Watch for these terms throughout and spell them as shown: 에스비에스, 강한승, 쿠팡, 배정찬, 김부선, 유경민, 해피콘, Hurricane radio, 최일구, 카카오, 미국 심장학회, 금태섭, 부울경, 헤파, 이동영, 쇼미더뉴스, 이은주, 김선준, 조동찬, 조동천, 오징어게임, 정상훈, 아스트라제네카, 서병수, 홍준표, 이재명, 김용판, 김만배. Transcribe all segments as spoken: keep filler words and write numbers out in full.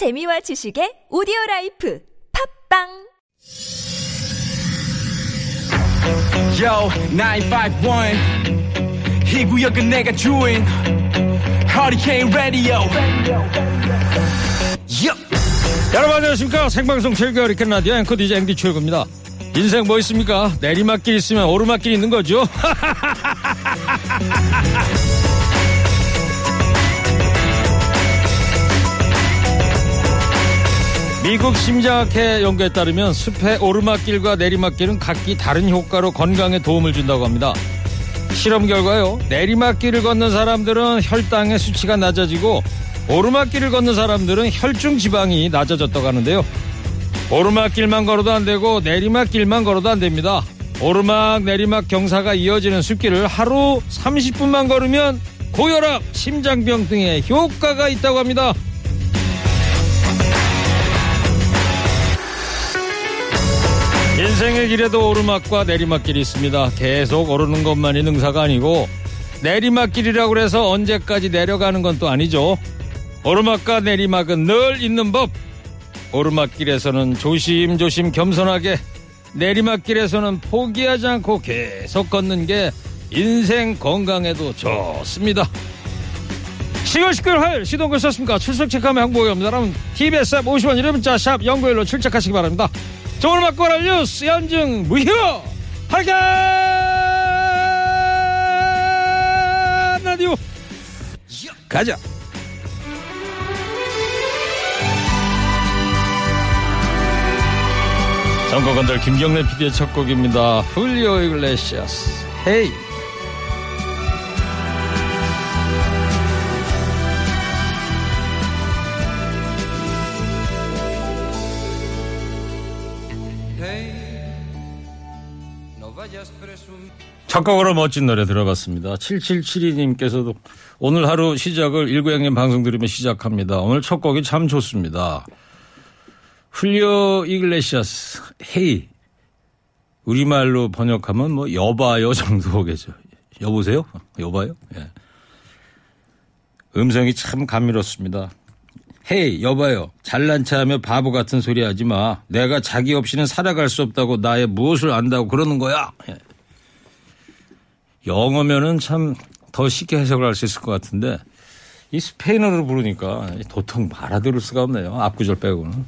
재미와 지식의 오디오라이프 팝빵 Yo, 구백오십일 이 구역은 내가 주인 Hurricane radio yep. 여러분 안녕하십니까. 생방송 최일구 허리케인 라디오 앵커 디제이 앵디 최일구입니다. 인생 뭐 있습니까? 내리막길 있으면 오르막길 있는 거죠. 미국 심장학회 연구에 따르면 숲의 오르막길과 내리막길은 각기 다른 효과로 건강에 도움을 준다고 합니다. 실험 결과요, 내리막길을 걷는 사람들은 혈당의 수치가 낮아지고 오르막길을 걷는 사람들은 혈중 지방이 낮아졌다고 하는데요. 오르막길만 걸어도 안 되고 내리막길만 걸어도 안 됩니다. 오르막 내리막 경사가 이어지는 숲길을 하루 삼십 분만 걸으면 고혈압, 심장병 등의 효과가 있다고 합니다. 인생의 길에도 오르막과 내리막길이 있습니다. 계속 오르는 것만이 능사가 아니고 내리막길이라고 해서 언제까지 내려가는 건 또 아니죠. 오르막과 내리막은 늘 있는 법. 오르막길에서는 조심조심 겸손하게, 내리막길에서는 포기하지 않고 계속 걷는 게 인생 건강에도 좋습니다. 시월 십구일 화요일 시동글 썼습니까? 출석 체크하면 항복이 옵니다. 여러분 티비에스 앱 오십 원 유료 문자 샵 영구일로 출첵하시기 바랍니다. 좋은 음악 고랄 뉴스 연중 무효 하간 라디오 가자. 선거 건달 김경래 피디의 첫 곡입니다. 훌리오 이글레시아스 헤이. 첫 곡으로 멋진 노래 들어봤습니다. 칠칠칠이 님께서도 오늘 하루 시작을 일구형님 방송 들으며 시작합니다. 오늘 첫 곡이 참 좋습니다. 훌리오 이글레시아스 헤이. 우리말로 번역하면 뭐 여봐요 정도겠죠. 여보세요? 여봐요? 예. 음성이 참 감미롭습니다. 헤이 여봐요, 잘난 체하며 바보 같은 소리 하지 마. 내가 자기 없이는 살아갈 수 없다고 나의 무엇을 안다고 그러는 거야. 예. 영어면은 참 더 쉽게 해석을 할 수 있을 것 같은데 이 스페인어로 부르니까 도통 말아들을 수가 없네요. 앞구절 빼고는.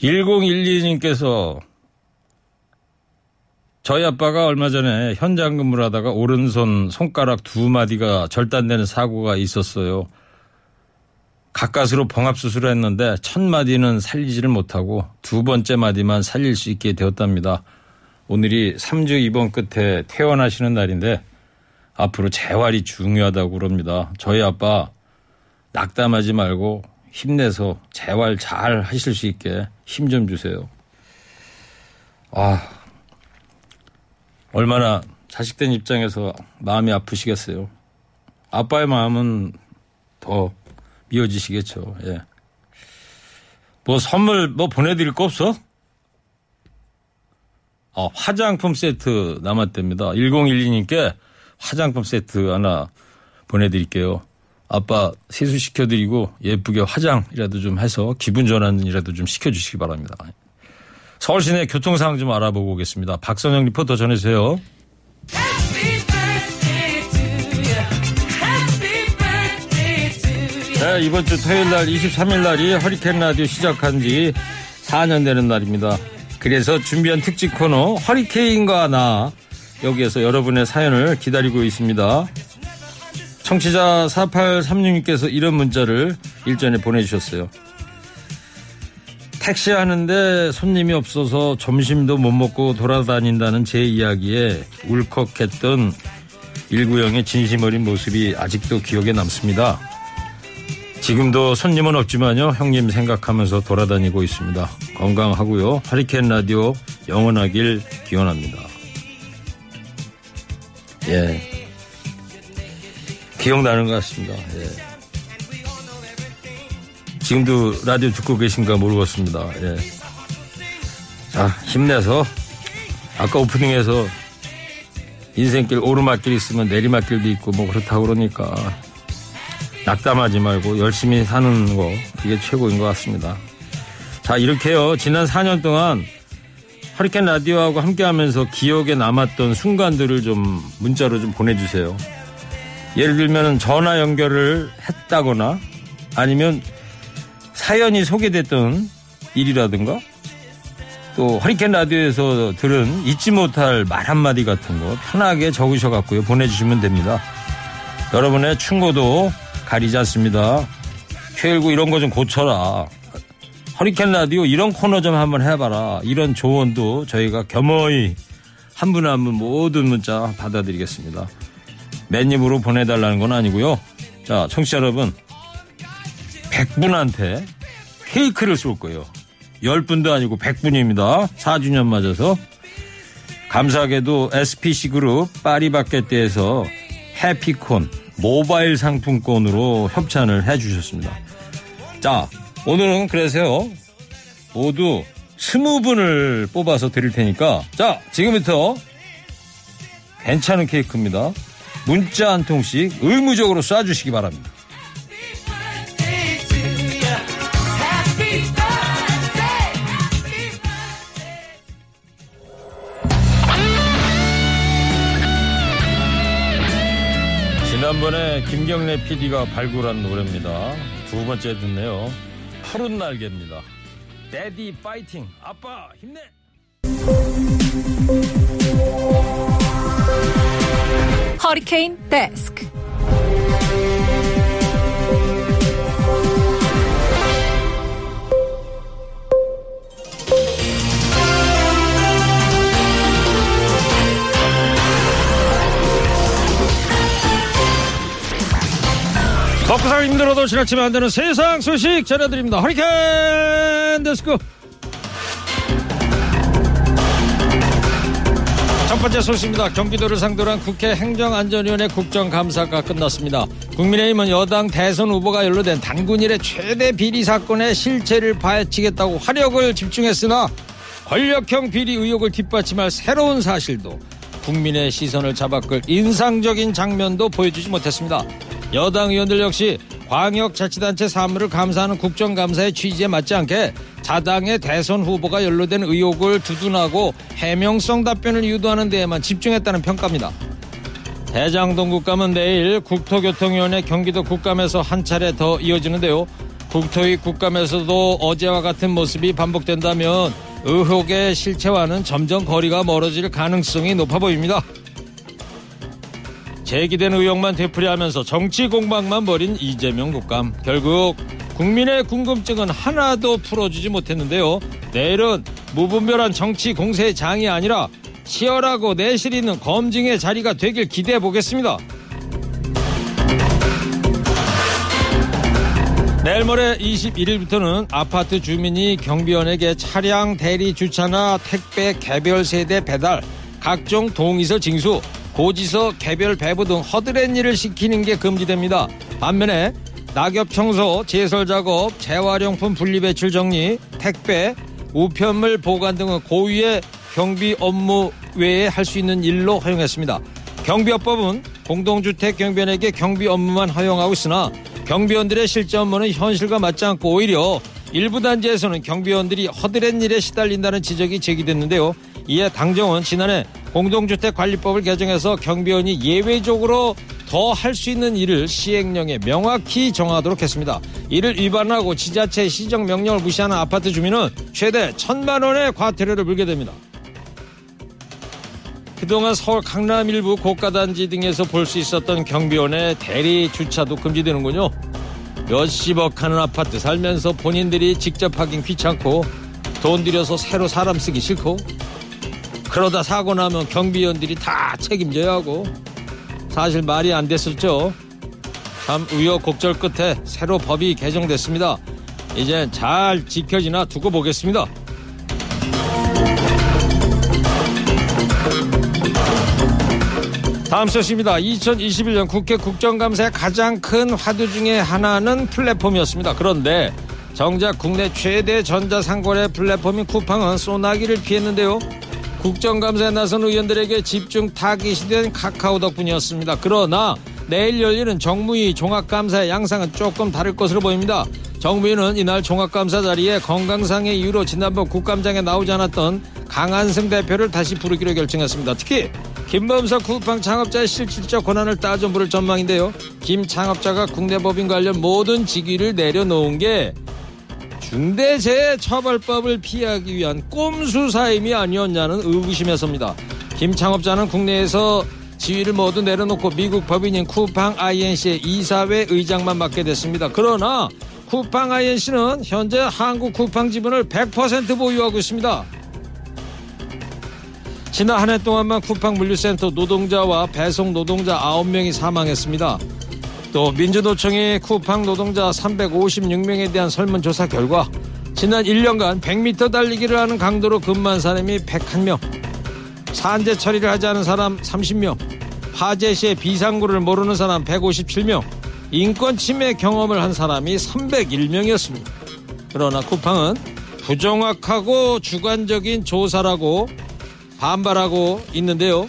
일공일이 님께서 저희 아빠가 얼마 전에 현장 근무를 하다가 오른손 손가락 두 마디가 절단되는 사고가 있었어요. 가까스로 봉합수술을 했는데 첫 마디는 살리지를 못하고 두 번째 마디만 살릴 수 있게 되었답니다. 오늘이 삼 주 입원 끝에 퇴원하시는 날인데 앞으로 재활이 중요하다고 그럽니다. 저희 아빠 낙담하지 말고 힘내서 재활 잘 하실 수 있게 힘 좀 주세요. 아, 얼마나 자식된 입장에서 마음이 아프시겠어요. 아빠의 마음은 더 미워지시겠죠. 예. 뭐 선물 뭐 보내드릴 거 없어? 어, 화장품 세트 남았답니다. 일공일이 님께 화장품 세트 하나 보내드릴게요. 아빠 세수시켜드리고 예쁘게 화장이라도 좀 해서 기분 전환이라도 좀 시켜주시기 바랍니다. 서울 시내 교통 상황 좀 알아보고 오겠습니다. 박선영 리포터 전해주세요. 네, 이번 주 토요일 날 이십삼 일 날이 허리케인 라디오 시작한 지 사 년 되는 날입니다. 그래서 준비한 특집 코너 허리케인과 나, 여기에서 여러분의 사연을 기다리고 있습니다. 청취자 사팔삼육 님께서 이런 문자를 일전에 보내주셨어요. 택시하는데 손님이 없어서 점심도 못 먹고 돌아다닌다는 제 이야기에 울컥했던 일구형의 진심 어린 모습이 아직도 기억에 남습니다. 지금도 손님은 없지만요, 형님 생각하면서 돌아다니고 있습니다. 건강하고요, 허리케인 라디오 영원하길 기원합니다. 예, 기억나는 것 같습니다. 예. 지금도 라디오 듣고 계신가 모르겠습니다. 예. 자, 힘내서, 아까 오프닝에서 인생길 오르막길 있으면 내리막길도 있고 뭐 그렇다고 그러니까 낙담하지 말고 열심히 사는 거, 이게 최고인 것 같습니다. 자, 이렇게요. 지난 사 년 동안 허리케인 라디오하고 함께하면서 기억에 남았던 순간들을 좀 문자로 좀 보내주세요. 예를 들면 전화 연결을 했다거나 아니면 사연이 소개됐던 일이라든가 또 허리케인 라디오에서 들은 잊지 못할 말 한마디 같은 거 편하게 적으셔갖고요. 보내주시면 됩니다. 여러분의 충고도 가리지 않습니다. 최일구 이런 거 좀 고쳐라. 허리케인 라디오 이런 코너 좀 한번 해봐라. 이런 조언도 저희가 겸허히 한 분 한 분 모든 문자 받아드리겠습니다. 맨 입으로 보내달라는 건 아니고요. 자, 청취자 여러분, 백 분한테 케이크를 쏠 거예요. 십 분도 아니고 백 분입니다. 사 주년 맞아서. 감사하게도 에스피씨그룹 파리바게뜨에서 해피콘 모바일 상품권으로 협찬을 해주셨습니다. 자, 오늘은 그래서요, 모두 스무 분을 뽑아서 드릴 테니까, 자, 지금부터 괜찮은 케이크입니다. 문자 한 통씩 의무적으로 쏴주시기 바랍니다. 지난번에 김경래 피디가 발굴한 노래입니다. 두 번째 듣네요. 푸른 날개입니다. 데디 파이팅! 아빠 힘내! 허리케인 데스크. 먹고 살기 힘들어도 지나치면 안 되는 세상 소식 전해드립니다. 허리케인 데스크. 첫 번째 소식입니다. 경기도를 상대로 한 국회 행정안전위원회 국정감사가 끝났습니다. 국민의힘은 여당 대선 후보가 연루된 단군일의 최대 비리 사건의 실체를 파헤치겠다고 화력을 집중했으나 권력형 비리 의혹을 뒷받침할 새로운 사실도 국민의 시선을 잡아끌 인상적인 장면도 보여주지 못했습니다. 여당 의원들 역시 광역자치단체 사무를 감사하는 국정감사의 취지에 맞지 않게 자당의 대선 후보가 연루된 의혹을 두둔하고 해명성 답변을 유도하는 데에만 집중했다는 평가입니다. 대장동 국감은 내일 국토교통위원회 경기도 국감에서 한 차례 더 이어지는데요. 국토위 국감에서도 어제와 같은 모습이 반복된다면 의혹의 실체와는 점점 거리가 멀어질 가능성이 높아 보입니다. 제기된 의혹만 되풀이하면서 정치 공방만 벌인 이재명 국감. 결국 국민의 궁금증은 하나도 풀어주지 못했는데요. 내일은 무분별한 정치 공세의 장이 아니라 치열하고 내실 있는 검증의 자리가 되길 기대해 보겠습니다. 내일 모레 이십일 일부터는 아파트 주민이 경비원에게 차량 대리 주차나 택배 개별 세대 배달, 각종 동의서 징수, 고지서 개별 배부 등 허드렛 일을 시키는 게 금지됩니다. 반면에 낙엽 청소, 제설 작업, 재활용품 분리배출 정리, 택배, 우편물 보관 등은 고유의 경비 업무 외에 할 수 있는 일로 허용했습니다. 경비업법은 공동주택 경비원에게 경비 업무만 허용하고 있으나 경비원들의 실제 업무는 현실과 맞지 않고 오히려 일부 단지에서는 경비원들이 허드렛 일에 시달린다는 지적이 제기됐는데요. 이에 당정은 지난해 공동주택관리법을 개정해서 경비원이 예외적으로 더 할 수 있는 일을 시행령에 명확히 정하도록 했습니다. 이를 위반하고 지자체 시정명령을 무시하는 아파트 주민은 최대 천만 원의 과태료를 물게 됩니다. 그동안 서울 강남 일부 고가단지 등에서 볼 수 있었던 경비원의 대리 주차도 금지되는군요. 몇십억 하는 아파트 살면서 본인들이 직접 하긴 귀찮고 돈 들여서 새로 사람 쓰기 싫고 그러다 사고 나면 경비원들이 다 책임져야 하고 사실 말이 안 됐었죠. 참 우여곡절 끝에 새로 법이 개정됐습니다. 이젠 잘 지켜지나 두고 보겠습니다. 다음 소식입니다. 이천이십일 년 국회 국정감사의 가장 큰 화두 중에 하나는 플랫폼이었습니다. 그런데 정작 국내 최대 전자상거래 플랫폼인 쿠팡은 소나기를 피했는데요. 국정감사에 나선 의원들에게 집중 타깃이 된 카카오 덕분이었습니다. 그러나 내일 열리는 정무위 종합감사의 양상은 조금 다를 것으로 보입니다. 정무위는 이날 종합감사 자리에 건강상의 이유로 지난번 국감장에 나오지 않았던 강한승 대표를 다시 부르기로 결정했습니다. 특히 김범석 쿠팡 창업자의 실질적 권한을 따져 물을 전망인데요. 김 창업자가 국내 법인 관련 모든 직위를 내려놓은 게 중대재해처벌법을 피하기 위한 꼼수사임이 아니었냐는 의구심에서입니다. 김 창업자는 국내에서 지위를 모두 내려놓고 미국 법인인 쿠팡 아이엔씨의 이사회 의장만 맡게 됐습니다. 그러나 쿠팡 아이엔씨는 현재 한국 쿠팡 지분을 백 퍼센트 보유하고 있습니다. 지난 한 해 동안만 쿠팡 물류센터 노동자와 배송 노동자 아홉 명이 사망했습니다. 또 민주노총이 쿠팡 노동자 삼백오십육 명에 대한 설문조사 결과 지난 일 년간 백 미터 달리기를 하는 강도로 근무한 사람이 백일 명, 산재 처리를 하지 않은 사람 삼십 명, 화재 시의 비상구를 모르는 사람 백오십칠 명, 인권 침해 경험을 한 사람이 삼백일 명이었습니다. 그러나 쿠팡은 부정확하고 주관적인 조사라고 반발하고 있는데요.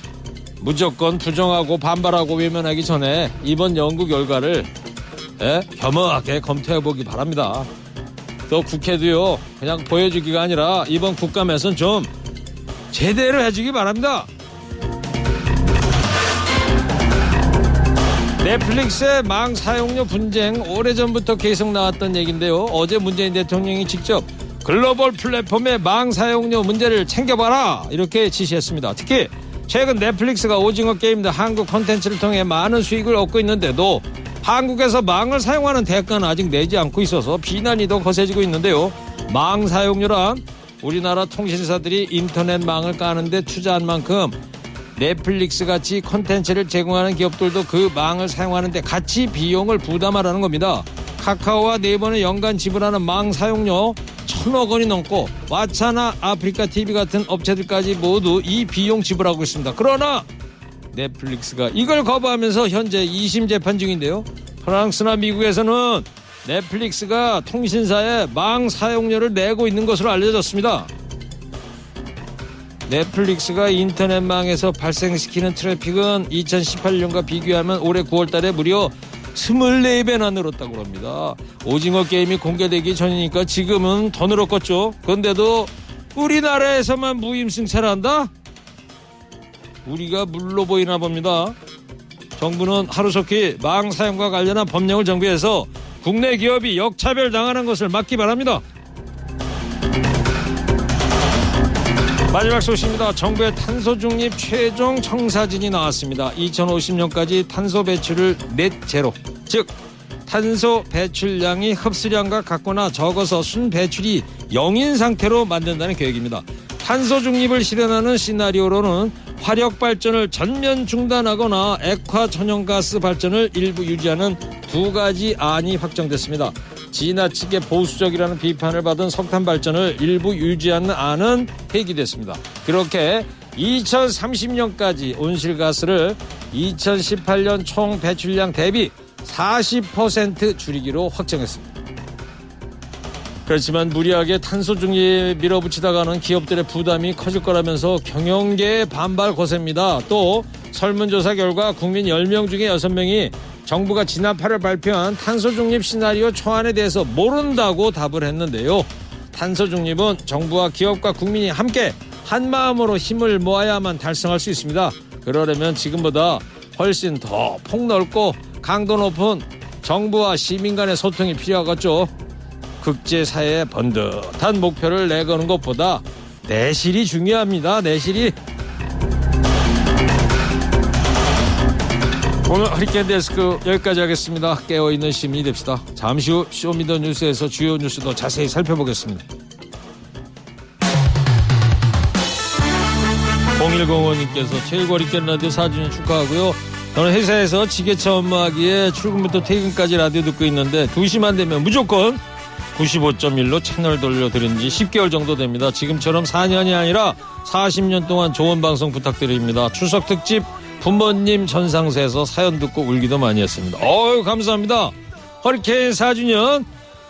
무조건 부정하고 반발하고 외면하기 전에 이번 연구 결과를 예, 겸허하게 검토해보기 바랍니다. 또 국회도요, 그냥 보여주기가 아니라 이번 국감에서는 좀 제대로 해주기 바랍니다. 넷플릭스의 망 사용료 분쟁, 오래전부터 계속 나왔던 얘기인데요. 어제 문재인 대통령이 직접 글로벌 플랫폼의 망 사용료 문제를 챙겨봐라 이렇게 지시했습니다. 특히 최근 넷플릭스가 오징어게임 등 한국 콘텐츠를 통해 많은 수익을 얻고 있는데도 한국에서 망을 사용하는 대가는 아직 내지 않고 있어서 비난이 더 거세지고 있는데요. 망 사용료란 우리나라 통신사들이 인터넷 망을 까는데 투자한 만큼 넷플릭스같이 콘텐츠를 제공하는 기업들도 그 망을 사용하는데 같이 비용을 부담하라는 겁니다. 카카오와 네이버는 연간 지불하는 망 사용료 천억 원이 넘고 왓챠나 아프리카 티비 같은 업체들까지 모두 이 비용 지불하고 있습니다. 그러나 넷플릭스가 이걸 거부하면서 현재 이심 재판 중인데요. 프랑스나 미국에서는 넷플릭스가 통신사에 망 사용료를 내고 있는 것으로 알려졌습니다. 넷플릭스가 인터넷망에서 발생시키는 트래픽은 이천십팔 년과 비교하면 올해 구월 달에 무려 이십사 배나 늘었다고 합니다. 오징어 게임이 공개되기 전이니까 지금은 더 늘었겠죠. 그런데도 우리나라에서만 무임승차를 한다? 우리가 물로 보이나 봅니다. 정부는 하루속히 망 사용과 관련한 법령을 정비해서 국내 기업이 역차별 당하는 것을 막기 바랍니다. 마지막 소식입니다. 정부의 탄소 중립 최종 청사진이 나왔습니다. 이천오십 년까지 탄소 배출을 넷 제로, 즉 탄소 배출량이 흡수량과 같거나 적어서 순 배출이 영인 상태로 만든다는 계획입니다. 탄소 중립을 실현하는 시나리오로는 화력 발전을 전면 중단하거나 액화 천연가스 발전을 일부 유지하는 두 가지 안이 확정됐습니다. 지나치게 보수적이라는 비판을 받은 석탄 발전을 일부 유지하는 안은 폐기됐습니다. 그렇게 이천삼십 년까지 온실가스를 이천십팔 년 총 배출량 대비 사십 퍼센트 줄이기로 확정했습니다. 그렇지만 무리하게 탄소 중립에 밀어붙이다가는 기업들의 부담이 커질 거라면서 경영계의 반발 거셉니다. 또 설문조사 결과 국민 열 명 중에 여섯 명이 정부가 지난 팔월 발표한 탄소 중립 시나리오 초안에 대해서 모른다고 답을 했는데요. 탄소 중립은 정부와 기업과 국민이 함께 한마음으로 힘을 모아야만 달성할 수 있습니다. 그러려면 지금보다 훨씬 더 폭넓고 강도 높은 정부와 시민 간의 소통이 필요하겠죠. 국제사회의 번듯한 목표를 내거는 것보다 내실이 중요합니다. 내실이. 오늘 허리케인 데스크 여기까지 하겠습니다. 깨어있는 시민이 됩시다. 잠시 후 쇼미더뉴스에서 주요 뉴스도 자세히 살펴보겠습니다. 공일공오 님께서 최일구 허리케인 라디오 사 주년 축하하고요. 저는 회사에서 지게차 업무하기에 출근부터 퇴근까지 라디오 듣고 있는데 두 시만 되면 무조건 구십오 점 일로 채널 돌려드린 지 십 개월 정도 됩니다. 지금처럼 사 년이 아니라 사십 년 동안 좋은 방송 부탁드립니다. 추석 특집 부모님 전상세에서 사연 듣고 울기도 많이 했습니다. 어유 감사합니다. 허리케인 사 주년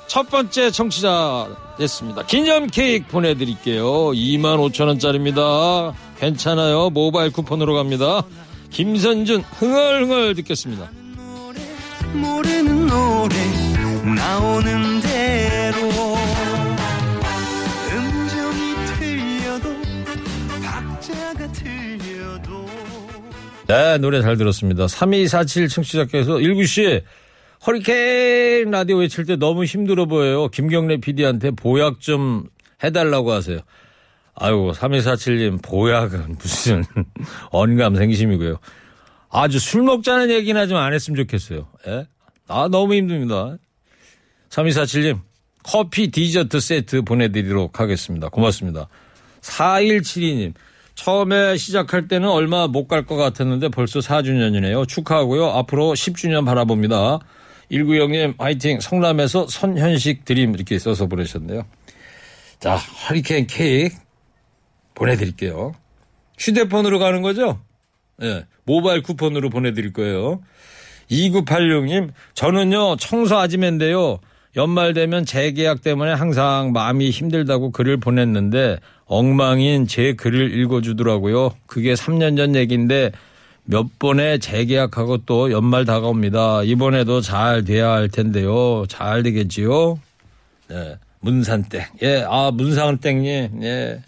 첫 번째 청취자 됐습니다. 기념 케이크 보내드릴게요. 이만 오천 원짜리입니다. 괜찮아요. 모바일 쿠폰으로 갑니다. 김선준 흥얼흥얼 듣겠습니다. 노래 나오는 대로 음정이 틀려도 박자가 틀려도. 네, 노래 잘 들었습니다. 삼이사칠 청취자께서 일구씨 허리케인 라디오 외칠 때 너무 힘들어 보여요. 김경래 피디한테 보약 좀 해달라고 하세요. 아이고, 삼이사칠님 보약은 무슨 언감 생심이고요. 아주 술 먹자는 얘기는 하지만 안 했으면 좋겠어요. 예? 아, 너무 힘듭니다. 삼이사칠님 커피 디저트 세트 보내드리도록 하겠습니다. 고맙습니다. 사일칠이님 처음에 시작할 때는 얼마 못 갈 것 같았는데 벌써 사 주년이네요. 축하하고요. 앞으로 십 주년 바라봅니다. 일구영님 화이팅. 성남에서 선현식 드림 이렇게 써서 보내셨네요. 자, 허리케인 케이크 보내드릴게요. 휴대폰으로 가는 거죠? 예, 모바일 쿠폰으로 보내드릴 거예요. 이구팔육님 저는요 청소 아지매인데요. 연말 되면 재계약 때문에 항상 마음이 힘들다고 글을 보냈는데 엉망인 제 글을 읽어주더라고요. 그게 삼 년 전 얘기인데 몇 번에 재계약하고 또 연말 다가옵니다. 이번에도 잘 돼야 할 텐데요. 잘 되겠지요? 네, 문산땡. 예, 아, 문산땡님. 예.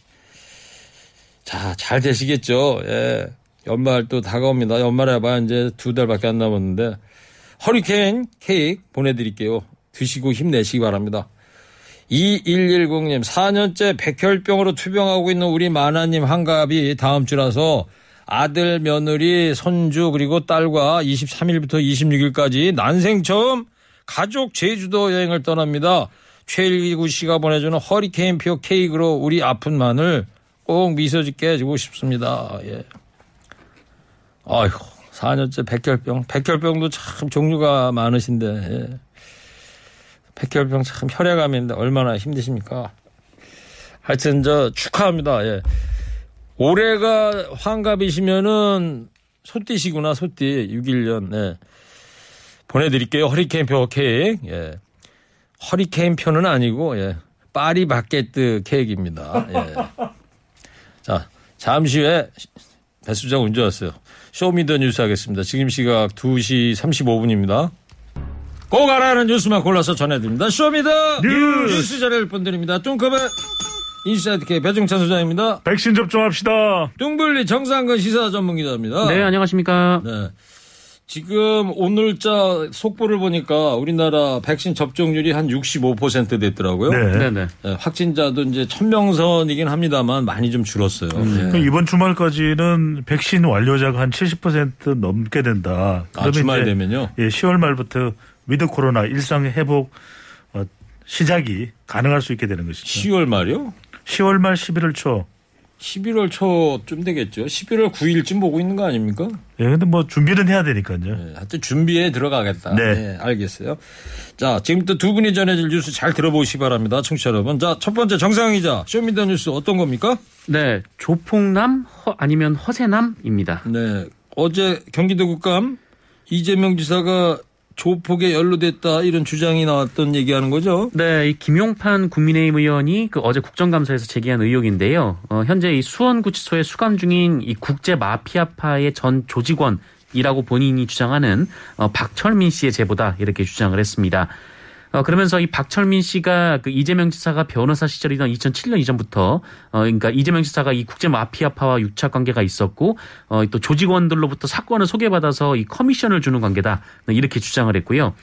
자, 잘 되시겠죠? 예. 연말 또 다가옵니다. 연말에 봐야 이제 두 달밖에 안 남았는데. 허리케인 케이크 보내드릴게요. 드시고 힘내시기 바랍니다. 이일일공님 사 년째 백혈병으로 투병하고 있는 우리 마나님 환갑이 다음 주라서 아들, 며느리, 손주 그리고 딸과 이십삼일부터 이십육일까지 난생 처음 가족 제주도 여행을 떠납니다. 최일구 씨가 보내주는 허리케인표 케이크로 우리 아픈 마늘 꼭 미소 짓게 해주고 싶습니다. 예. 아이고, 사 년째 백혈병. 백혈병도 참 종류가 많으신데. 예. 백혈병 참 혈액암인데 얼마나 힘드십니까? 하여튼 저 축하합니다. 예. 올해가 환갑이시면은 소띠시구나. 소띠 육십일년. 예. 보내드릴게요. 허리케인표 케이크. 예. 허리케인표는 아니고 예. 파리 바게트 케이크입니다. 예. 자, 잠시 후에 배수장 운전 왔어요. 쇼미더뉴스 하겠습니다. 지금 시각 두시 삼십오분입니다. 꼭 알아야 하는 뉴스만 골라서 전해드립니다. 쇼미더 뉴스, 뉴스 전해드릴 분들입니다. 뚱커벨 인사이트K 배정찬 소장입니다. 백신 접종합시다. 뚱블리 정상근 시사전문기자입니다. 네, 안녕하십니까. 네, 지금 오늘자 속보를 보니까 우리나라 백신 접종률이 한 육십오 퍼센트 됐더라고요. 네. 네, 네. 확진자도 이제 천명선이긴 합니다만 많이 좀 줄었어요. 음. 네. 이번 주말까지는 백신 완료자가 한 칠십 퍼센트 넘게 된다. 아, 주말 되면요? 예, 시월 말부터 위드 코로나 일상 회복 시작이 가능할 수 있게 되는 것이죠. 시월 말이요? 시월 말 십일월 초. 십일월 초쯤 되겠죠. 십일월 구일쯤 보고 있는 거 아닙니까? 예, 근데 뭐 준비는 해야 되니까요. 네, 하여튼 준비에 들어가겠다. 네. 네, 알겠어요. 자, 지금부터 두 분이 전해질 뉴스 잘 들어보시기 바랍니다. 청취자 여러분. 자, 첫 번째 정상훈 기자, 쇼미더뉴스 어떤 겁니까? 네, 조폭남 허, 아니면 허세남입니다. 네, 어제 경기도 국감 이재명 지사가 조폭에 연루됐다 이런 주장이 나왔던 얘기하는 거죠? 네, 이 김용판 국민의힘 의원이 그 어제 국정감사에서 제기한 의혹인데요. 어, 현재 이 수원구치소에 수감 중인 이 국제 마피아파의 전 조직원이라고 본인이 주장하는 어, 박철민 씨의 제보다 이렇게 주장을 했습니다. 어, 그러면서 이 박철민 씨가 그 이재명 지사가 변호사 시절이던 이천칠년 이전부터, 어, 그러니까 이재명 지사가 이 국제 마피아파와 유착 관계가 있었고, 어, 또 조직원들로부터 사건을 소개받아서 이 커미션을 주는 관계다. 이렇게 주장을 했고요.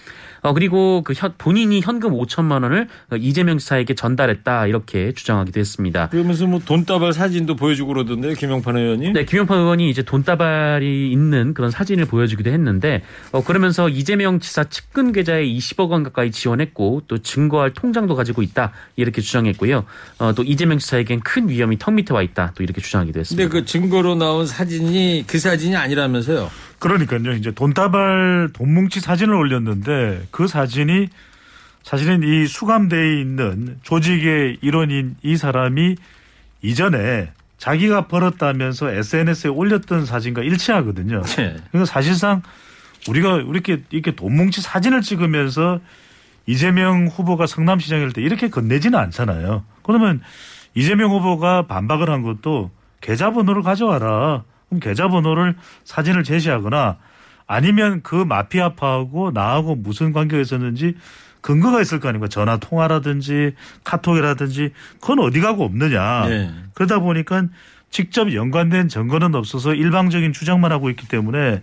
어, 그리고 그 현, 본인이 현금 오천만 원을 이재명 지사에게 전달했다. 이렇게 주장하기도 했습니다. 그러면서 뭐 돈다발 사진도 보여주고 그러던데요. 김용판 의원이. 네, 김용판 의원이 이제 돈다발이 있는 그런 사진을 보여주기도 했는데, 어, 그러면서 이재명 지사 측근 계좌에 이십억 원 가까이 지원 했고 또 증거할 통장도 가지고 있다 이렇게 주장했고요. 어, 또 이재명 지사에겐 큰 위험이 턱 밑에 와 있다 또 이렇게 주장하기도 했습니다. 근데 그 증거로 나온 사진이 그 사진이 아니라면서요? 그러니까요. 이제 돈다발 돈뭉치 사진을 올렸는데 그 사진이 사실은 이 수감대에 있는 조직의 일원인 이 사람이 이전에 자기가 벌었다면서 에스엔에스에 올렸던 사진과 일치하거든요. 네. 그러니까 사실상 우리가 이렇게 이렇게 돈뭉치 사진을 찍으면서 이재명 후보가 성남시장일 때 이렇게 건네지는 않잖아요. 그러면 이재명 후보가 반박을 한 것도 계좌번호를 가져와라. 그럼 계좌번호를 사진을 제시하거나 아니면 그 마피아파하고 나하고 무슨 관계가 있었는지 근거가 있을 거 아닙니까? 전화 통화라든지 카톡이라든지 그건 어디 가고 없느냐. 네. 그러다 보니까 직접 연관된 증거는 없어서 일방적인 주장만 하고 있기 때문에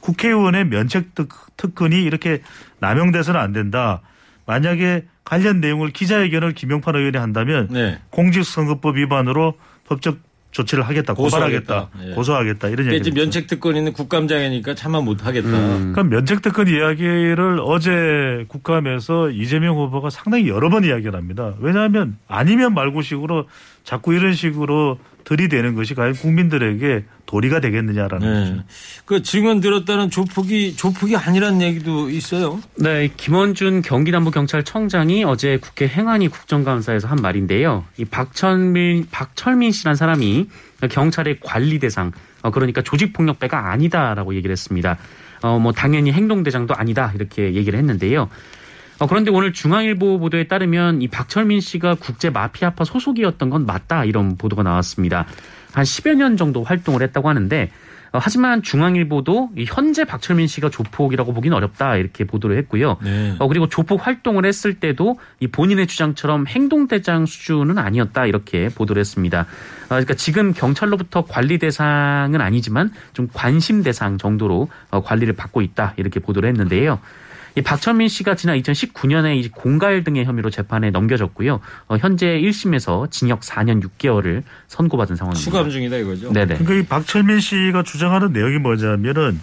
국회의원의 면책 특권이 이렇게 남용돼서는 안 된다. 만약에 관련 내용을 기자회견을 김용판 의원이 한다면 네. 공직선거법 위반으로 법적 조치를 하겠다. 고소하겠다. 고발하겠다. 예. 고소하겠다. 이런 얘기죠. 면책특권이 있는 국감장이니까 참아 못하겠다. 음. 그러니까 면책특권 이야기를 어제 국감에서 이재명 후보가 상당히 여러 번 이야기를 합니다. 왜냐하면 아니면 말고 식으로 자꾸 이런 식으로 들이대는 것이 과연 국민들에게 도리가 되겠느냐라는 네. 거죠. 그 증언 들었다는 조폭이 조폭이 아니란 얘기도 있어요. 네, 김원준 경기남부경찰청장이 어제 국회 행안위 국정감사에서 한 말인데요. 이 박철민 박철민 씨란 사람이 경찰의 관리 대상, 그러니까 조직폭력배가 아니다라고 얘기를 했습니다. 어, 뭐 당연히 행동대장도 아니다 이렇게 얘기를 했는데요. 어, 그런데 오늘 중앙일보 보도에 따르면 이 박철민 씨가 국제 마피아파 소속이었던 건 맞다 이런 보도가 나왔습니다. 한 십여 년 정도 활동을 했다고 하는데 어, 하지만 중앙일보도 이 현재 박철민 씨가 조폭이라고 보기는 어렵다 이렇게 보도를 했고요. 네. 어, 그리고 조폭 활동을 했을 때도 이 본인의 주장처럼 행동대장 수준은 아니었다 이렇게 보도를 했습니다. 어, 그러니까 지금 경찰로부터 관리 대상은 아니지만 좀 관심 대상 정도로 어, 관리를 받고 있다 이렇게 보도를 했는데요. 이 박철민 씨가 지난 이천십구 년에 이제 공갈 등의 혐의로 재판에 넘겨졌고요. 어, 현재 일 심에서 징역 사 년 육 개월을 선고받은 상황입니다. 수감 중이다 이거죠? 네네. 그러니까 이 박철민 씨가 주장하는 내용이 뭐냐면은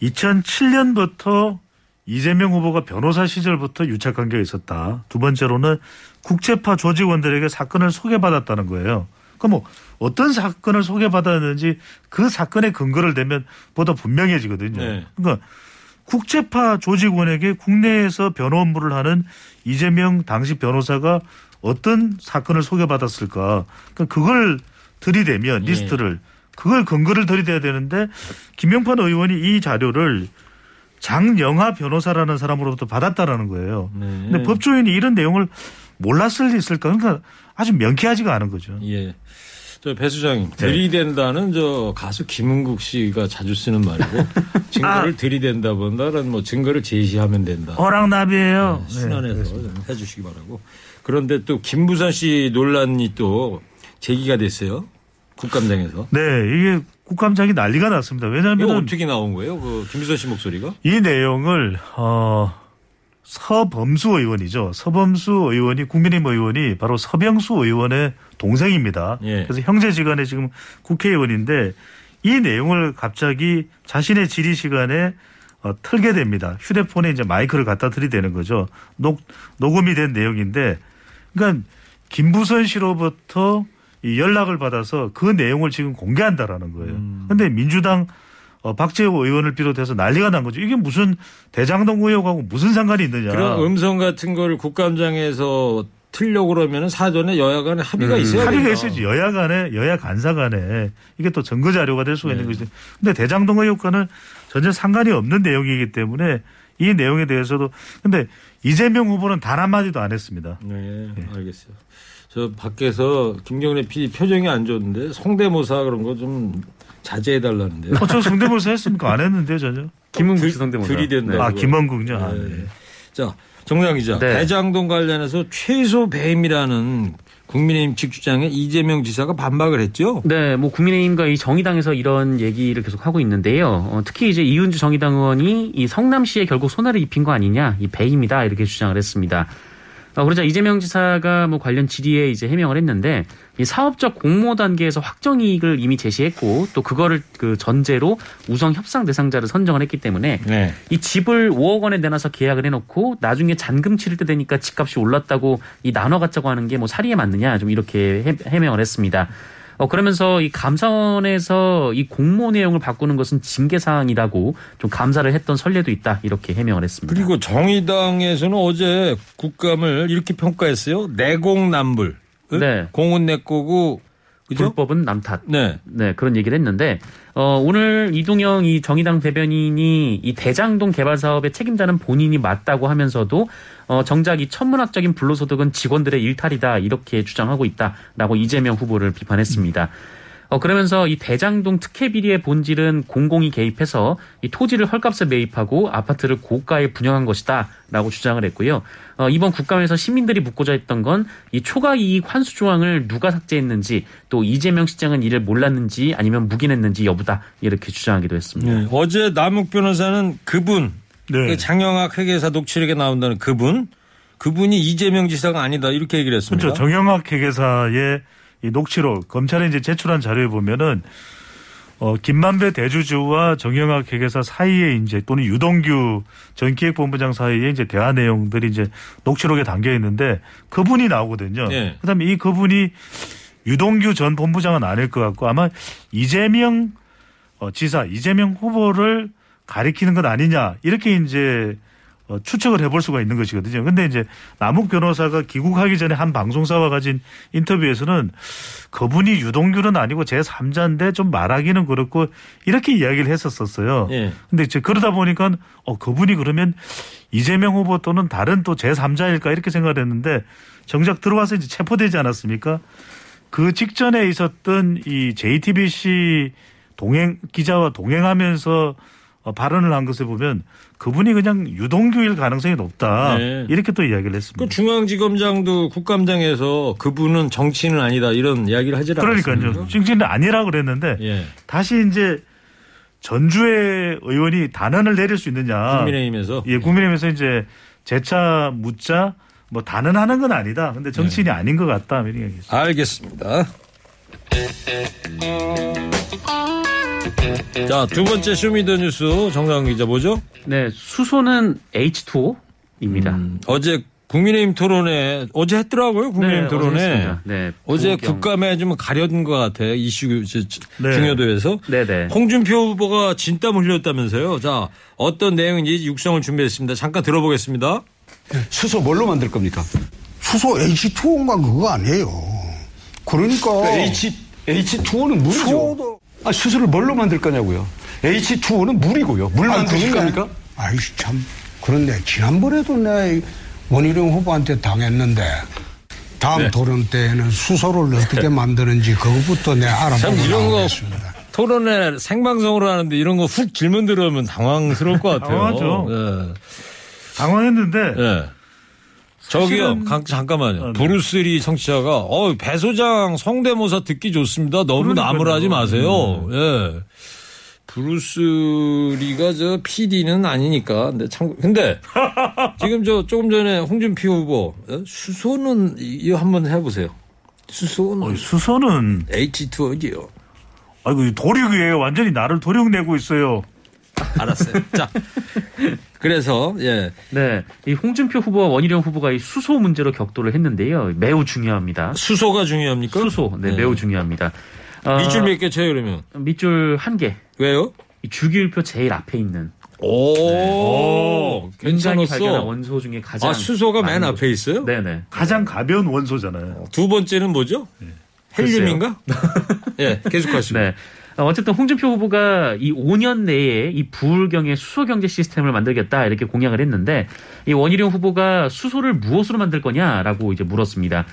이천칠 년부터 이재명 후보가 변호사 시절부터 유착 관계가 있었다. 두 번째로는 국제파 조직원들에게 사건을 소개받았다는 거예요. 그럼 뭐 어떤 사건을 소개받았는지 그 사건의 근거를 대면 보다 분명해지거든요. 네. 그러니까 국제파 조직원에게 국내에서 변호 업무를 하는 이재명 당시 변호사가 어떤 사건을 소개받았을까. 그러니까 그걸 들이대면 예. 리스트를 그걸 근거를 들이대야 되는데 김용판 의원이 이 자료를 장영학 변호사라는 사람으로부터 받았다라는 거예요. 그런데 네. 법조인이 이런 내용을 몰랐을 리 있을까. 그러니까 아주 명쾌하지가 않은 거죠. 예. 저 배 수장님, 들이댄다는 저 가수 김은국 씨가 자주 쓰는 말이고 증거를 아. 들이댄다 본다는 뭐 증거를 제시하면 된다. 어랑나비예요. 네, 순환해서 네, 해주시기 바라고. 그런데 또 김부선 씨 논란이 또 제기가 됐어요. 국감장에서. 네, 이게 국감장이 난리가 났습니다. 왜냐하면 어떻게 나온 거예요? 그 김부선 씨 목소리가? 이 내용을 어, 서범수 의원이죠. 서범수 의원이 국민의힘 의원이 바로 서병수 의원의 동생입니다. 예. 그래서 형제지간에 지금 국회의원인데 이 내용을 갑자기 자신의 질의 시간에 어, 틀게 됩니다. 휴대폰에 이제 마이크를 갖다 들이대는 거죠. 녹, 녹음이 된 내용인데 그러니까 김부선 씨로부터 이 연락을 받아서 그 내용을 지금 공개한다라는 거예요. 그런데 음. 민주당 어, 박재호 의원을 비롯해서 난리가 난 거죠. 이게 무슨 대장동 의혹하고 무슨 상관이 있느냐. 그런 음성 같은 걸 국감장에서 틀려고 그러면 사전에 여야 간에 합의가 음. 있어야 합의가 된다. 합의가 있어야지. 여야 간에 여야 간사 간에 이게 또 증거 자료가 될 수가 네. 있는 것이죠. 그런데 대장동 의혹과는 전혀 상관이 없는 내용이기 때문에 이 내용에 대해서도 그런데 이재명 후보는 단 한마디도 안 했습니다. 네, 네. 알겠어요. 저 밖에서 김경래 피디 표정이 안 좋은데 성대모사 그런 거 좀 자제해달라는데요. 어, 저 성대모사 했습니까? 안 했는데요 전혀. 김은국 성대모사. 들이댄다. 아 김은국요. 네. 네. 자. 정상 기자, 네. 대장동 관련해서 최소 배임이라는 국민의힘 직주장에 이재명 지사가 반박을 했죠? 네, 뭐 국민의힘과 이 정의당에서 이런 얘기를 계속 하고 있는데요. 어, 특히 이제 이은주 정의당 의원이 이 성남시에 결국 손해를 입힌 거 아니냐, 이 배임이다 이렇게 주장을 했습니다. 어, 그러자 이재명 지사가 뭐 관련 질의에 이제 해명을 했는데 이 사업적 공모 단계에서 확정 이익을 이미 제시했고 또 그거를 그 전제로 우선 협상 대상자를 선정을 했기 때문에 네. 이 집을 오억 원에 내놔서 계약을 해놓고 나중에 잔금 치를 때 되니까 집값이 올랐다고 이 나눠 갖자고 하는 게 뭐 사리에 맞느냐 좀 이렇게 해명을 했습니다. 어, 그러면서 이 감사원에서 이 공모 내용을 바꾸는 것은 징계 사항이라고 좀 감사를 했던 선례도 있다 이렇게 해명을 했습니다. 그리고 정의당에서는 어제 국감을 이렇게 평가했어요. 내공남불. 네. 공은 내 거고 그죠? 불법은 남탓. 네. 네, 그런 얘기를 했는데 어, 오늘 이동영 이 정의당 대변인이 이 대장동 개발 사업의 책임자는 본인이 맞다고 하면서도 어, 정작 이 천문학적인 불로소득은 직원들의 일탈이다 이렇게 주장하고 있다라고 이재명 후보를 비판했습니다. 어, 그러면서 이 대장동 특혜 비리의 본질은 공공이 개입해서 이 토지를 헐값에 매입하고 아파트를 고가에 분양한 것이다라고 주장을 했고요. 어, 이번 국감에서 시민들이 묻고자 했던 건 이 초과이익 환수 조항을 누가 삭제했는지, 또 이재명 시장은 이를 몰랐는지 아니면 묵인했는지 여부다, 이렇게 주장하기도 했습니다. 네, 어제 남욱 변호사는 그분, 네. 장영학 회계사 녹취록에 나온다는 그분, 그분이 이재명 지사가 아니다 이렇게 얘기를 했습니다. 그렇죠. 정영학 회계사의 이 녹취록, 검찰에 이제 제출한 자료에 보면은 어, 김만배 대주주와 정영학 회계사 사이에 이제 또는 유동규 전 기획본부장 사이에 이제 대화 내용들이 이제 녹취록에 담겨 있는데 그분이 나오거든요. 네. 그다음에 이 그분이 유동규 전 본부장은 아닐 것 같고 아마 이재명 어, 지사, 이재명 후보를 가리키는 건 아니냐 이렇게 이제 어, 추측을 해볼 수가 있는 것이거든요. 그런데 이제 남욱 변호사가 귀국하기 전에 한 방송사와 가진 인터뷰에서는 그분이 유동규는 아니고 제삼자인데 좀 말하기는 그렇고 이렇게 이야기를 했었었어요. 그런데 예. 이제 그러다 보니까 어, 그분이 그러면 이재명 후보 또는 다른 또 제삼자일까 이렇게 생각을 했는데 정작 들어와서 이제 체포되지 않았습니까? 그 직전에 있었던 이 제이티비씨 동행 기자와 동행하면서 발언을 한 것을 보면 그분이 그냥 유동규일 가능성이 높다. 네. 이렇게 또 이야기를 했습니다. 그 중앙지검장도 국감장에서 그분은 정치인은 아니다 이런 이야기를 하질 않았습니까? 그러니까요. 정치인은 아니라고 그랬는데 예. 다시 이제 전주의 의원이 단언을 내릴 수 있느냐. 국민의힘에서. 예, 국민의힘에서 이제 재차 묻자 뭐 단언하는 건 아니다. 근데 정치인이 네. 아닌 것 같다. 이런 얘기했습니다. 알겠습니다. 자, 두 번째 쇼미더뉴스 정상 기자 뭐죠? 네, 수소는 에이치 투 오입니다. 음, 어제 국민의힘 토론회 어제 했더라고요. 국민의힘 네, 토론회. 어제, 네, 어제 국감에 좀 가려둔 것 같아. 이슈 네. 중요도에서. 네, 네. 홍준표 후보가 진땀을 흘렸다면서요. 자, 어떤 내용인지 육성을 준비했습니다. 잠깐 들어보겠습니다. 수소 뭘로 만들 겁니까? 수소 에이치 투 오인가 그거 아니에요. 그러니까. 그러니까 H, 에이치 투 오는 물이죠. 수소도. 아, 수소를 뭘로 만들 거냐고요. 에이치 투 오는 물이고요. 물 만드는 겁니까? 아이씨 참. 그런데 지난번에도 내가 원희룡 후보한테 당했는데 다음 네. 토론 때에는 수소를 어떻게 만드는지 그것부터 내가 알아보고 나오겠습니다. 토론회 생방송으로 하는데 이런 거 훅 질문 들어오면 당황스러울 것 같아요. 당황하죠. 네. 당황했는데. 네. 저기요, 강, 잠깐만요. 아, 네. 브루스리 청취자가, 어 배소장 성대모사 듣기 좋습니다. 너무 나무라지 마세요. 예. 네. 네. 브루스리가 저 피디는 아니니까. 근데 참, 근데 지금 저 조금 전에 홍준표 후보, 수소는, 이거 한번 해보세요. 수소는. 어, 수소는. 에이치 투 오지요. 아이고, 도륙이에요. 완전히 나를 도륙내고 있어요. 알았어요. 자, 그래서 예, 네, 이 홍준표 후보와 원희룡 후보가 이 수소 문제로 격돌을 했는데요, 매우 중요합니다. 수소가 중요합니까? 수소, 네, 네. 매우 중요합니다. 밑줄 몇 개 쳐요, 그러면? 밑줄 한 개. 왜요? 이 주기율표 제일 앞에 있는. 오, 네. 굉장히 발견한 원소 중에 가장. 아, 수소가 맨 앞에 원소. 있어요? 네, 네. 가장 가벼운 원소잖아요. 두 번째는 뭐죠? 네. 헬륨인가? 예, 계속하시죠. 네. 어쨌든 홍준표 후보가 이 오 년 내에 이 부울경의 수소경제 시스템을 만들겠다 이렇게 공약을 했는데 이 원희룡 후보가 수소를 무엇으로 만들 거냐라고 이제 물었습니다.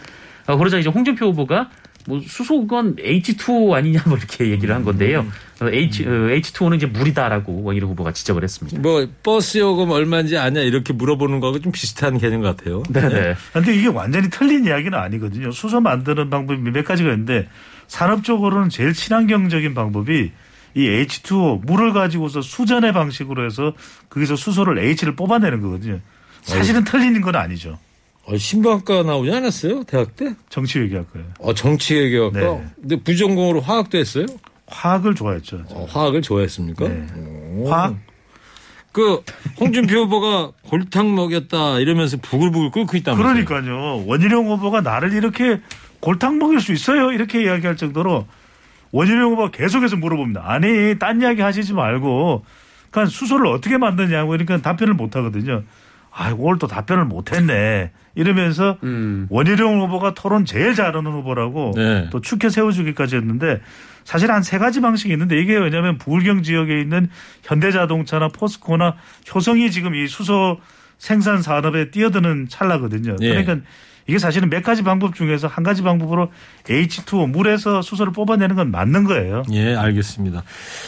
그러자 이제 홍준표 후보가 뭐 수소건 에이치 투 오 아니냐 뭐 이렇게 얘기를 한 건데요. H, 에이치 투 오는 이제 물이다라고 원희룡 후보가 지적을 했습니다. 뭐 버스 요금 얼마인지 아냐 이렇게 물어보는 거하고 좀 비슷한 개념 같아요. 네네. 그런데 네. 이게 완전히 틀린 이야기는 아니거든요. 수소 만드는 방법이 몇 가지가 있는데 산업적으로는 제일 친환경적인 방법이 이 에이치 투 오 물을 가지고서 수전의 방식으로 해서 거기서 수소를 H를 뽑아내는 거거든요. 사실은 어이. 틀린 건 아니죠. 어, 신부학과 나오지 않았어요? 대학 때? 정치외교학과요. 어, 정치외교학과? 네. 근데 부전공으로 화학도 했어요? 화학을 좋아했죠. 어, 화학을 좋아했습니까? 네. 화학? 그 홍준표 후보가 골탕 먹였다 이러면서 부글부글 끓고 있다면서요. 그러니까요. 원희룡 후보가 나를 이렇게 골탕 먹일 수 있어요? 이렇게 이야기할 정도로 원희룡 후보가 계속해서 물어봅니다. 아니, 딴 이야기 하시지 말고 그러니까 수소를 어떻게 만드냐고 그러니까 답변을 못하거든요. 아, 오늘 또 답변을 못했네. 이러면서 음. 원희룡 후보가 토론 제일 잘하는 후보라고 네. 또 축해 세워주기까지 했는데 사실 한 세 가지 방식이 있는데 이게 왜냐하면 부울경 지역에 있는 현대자동차나 포스코나 효성이 지금 이 수소 생산 산업에 뛰어드는 찰나거든요. 네. 그러니까 이게 사실은 몇 가지 방법 중에서 한 가지 방법으로 에이치 투 오 물에서 수소를 뽑아내는 건 맞는 거예요. 예, 알겠습니다.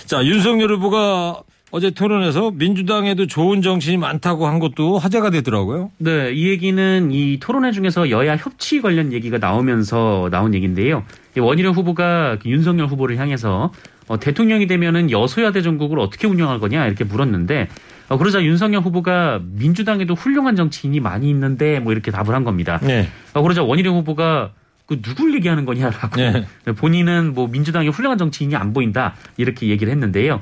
자, 윤석열 후보가 어제 토론에서 민주당에도 좋은 정신이 많다고 한 것도 화제가 되더라고요. 네, 이 얘기는 이 토론회 중에서 여야 협치 관련 얘기가 나오면서 나온 얘기인데요. 원희룡 후보가 윤석열 후보를 향해서 어, 대통령이 되면은 여소야대 전국을 어떻게 운영할 거냐 이렇게 물었는데 어, 그러자 윤석열 후보가 민주당에도 훌륭한 정치인이 많이 있는데 뭐 이렇게 답을 한 겁니다. 네. 어, 그러자 원희룡 후보가 그 누굴 얘기하는 거냐라고 네. 본인은 뭐 민주당에 훌륭한 정치인이 안 보인다 이렇게 얘기를 했는데요.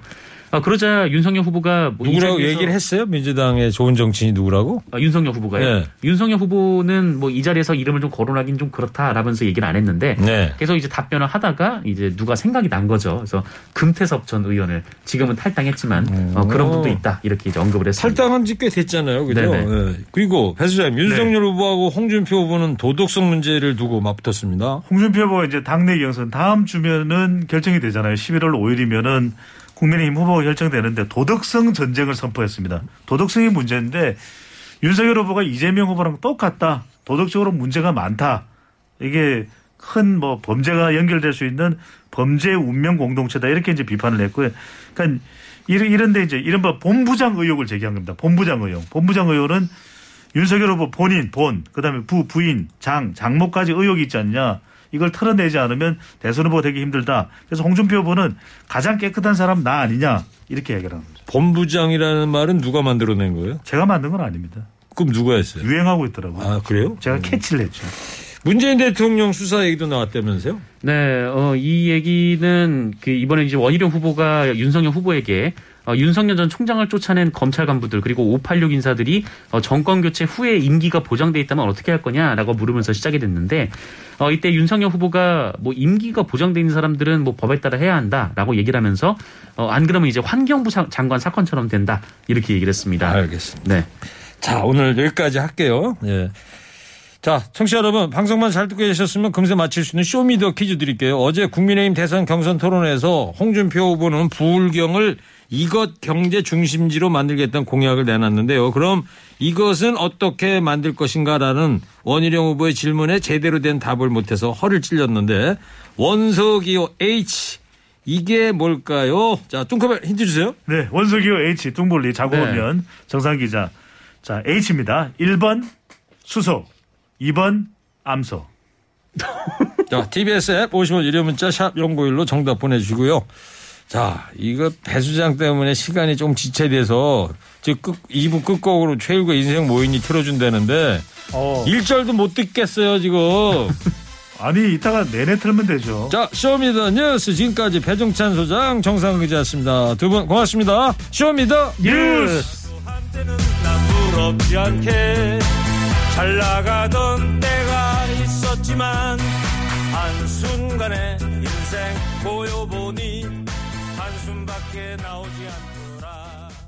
아, 그러자 윤석열 후보가 뭐 누구라고 얘기를 했어요? 민주당의 좋은 정치인이 누구라고? 아, 윤석열 후보가요. 네. 윤석열 후보는 뭐 이 자리에서 이름을 좀 거론하긴 좀 그렇다라면서 얘기를 안 했는데 네. 계속 이제 답변을 하다가 이제 누가 생각이 난 거죠. 그래서 금태섭 전 의원을 지금은 탈당했지만 어, 그런 분도 있다 이렇게 이제 언급을 했습니다. 탈당한 지 꽤 됐잖아요, 그죠? 네. 그리고 배 수장님 윤석열 네. 후보하고 홍준표 후보는 도덕성 문제를 두고 맞붙었습니다. 홍준표 후보가 이제 당내 경선 다음 주면은 결정이 되잖아요. 십일월 오일이면은. 국민의힘 후보가 결정되는데 도덕성 전쟁을 선포했습니다. 도덕성이 문제인데 윤석열 후보가 이재명 후보랑 똑같다. 도덕적으로 문제가 많다. 이게 큰 뭐 범죄가 연결될 수 있는 범죄 운명 공동체다. 이렇게 이제 비판을 했고요. 그러니까 이런데 이제 이른바 본부장 의혹을 제기한 겁니다. 본부장 의혹. 본부장 의혹은 윤석열 후보 본인, 본, 그다음에 부, 부인, 장, 장모까지 의혹이 있지 않냐. 이걸 털어내지 않으면 대선 후보 되기 힘들다. 그래서 홍준표 후보는 가장 깨끗한 사람 나 아니냐 이렇게 얘기를 하는 거죠. 본부장이라는 말은 누가 만들어낸 거예요? 제가 만든 건 아닙니다. 그럼 누가 했어요? 유행하고 있더라고요. 아, 그래요? 제가 음. 캐치를 했죠. 문재인 대통령 수사 얘기도 나왔다면서요? 네, 어, 이 얘기는 그 이번에 이제 원희룡 후보가 윤석열 후보에게 어, 윤석열 전 총장을 쫓아낸 검찰 간부들 그리고 오팔육 인사들이 어, 정권 교체 후에 임기가 보장돼 있다면 어떻게 할 거냐라고 물으면서 시작이 됐는데 어, 이때 윤석열 후보가 뭐 임기가 보장돼 있는 사람들은 뭐 법에 따라 해야 한다라고 얘기를 하면서 어, 안 그러면 이제 환경부 사, 장관 사건처럼 된다 이렇게 얘기를 했습니다. 알겠습니다. 네, 자 오늘 여기까지 할게요. 네. 자, 청취자 여러분 방송만 잘 듣고 계셨으면 금세 마칠 수 있는 쇼미더 퀴즈 드릴게요. 어제 국민의힘 대선 경선 토론에서 홍준표 후보는 부울경을 이것 경제 중심지로 만들겠다는 공약을 내놨는데요. 그럼 이것은 어떻게 만들 것인가라는 원희룡 후보의 질문에 제대로 된 답을 못해서 허를 찔렸는데 원소기호 H 이게 뭘까요? 자, 뚱커벨 힌트 주세요. 네, 원소기호 H 뚱볼리 자고면 네. 정상기자. 자, H입니다. 일 번 수소. 이 번 암소. 자, 티비에스 앱 오십 원 유료 문자 샵 영구일로 정답 보내주시고요. 자, 이거 배수장 때문에 시간이 좀 지체돼서 지금 이 부 끝곡으로 최일구 인생 모인이 틀어준다는데 어. 일 절도 못 듣겠어요 지금. 아니 이따가 내내 틀면 되죠. 자, 쇼미더 뉴스 지금까지 배정찬 소장 정상훈 기자였습니다. 두 분 고맙습니다. 쇼미더 뉴스. 뉴스. 잘 나가던 때가 있었지만 한순간에 인생 모여보니 한숨밖에 나오지 않고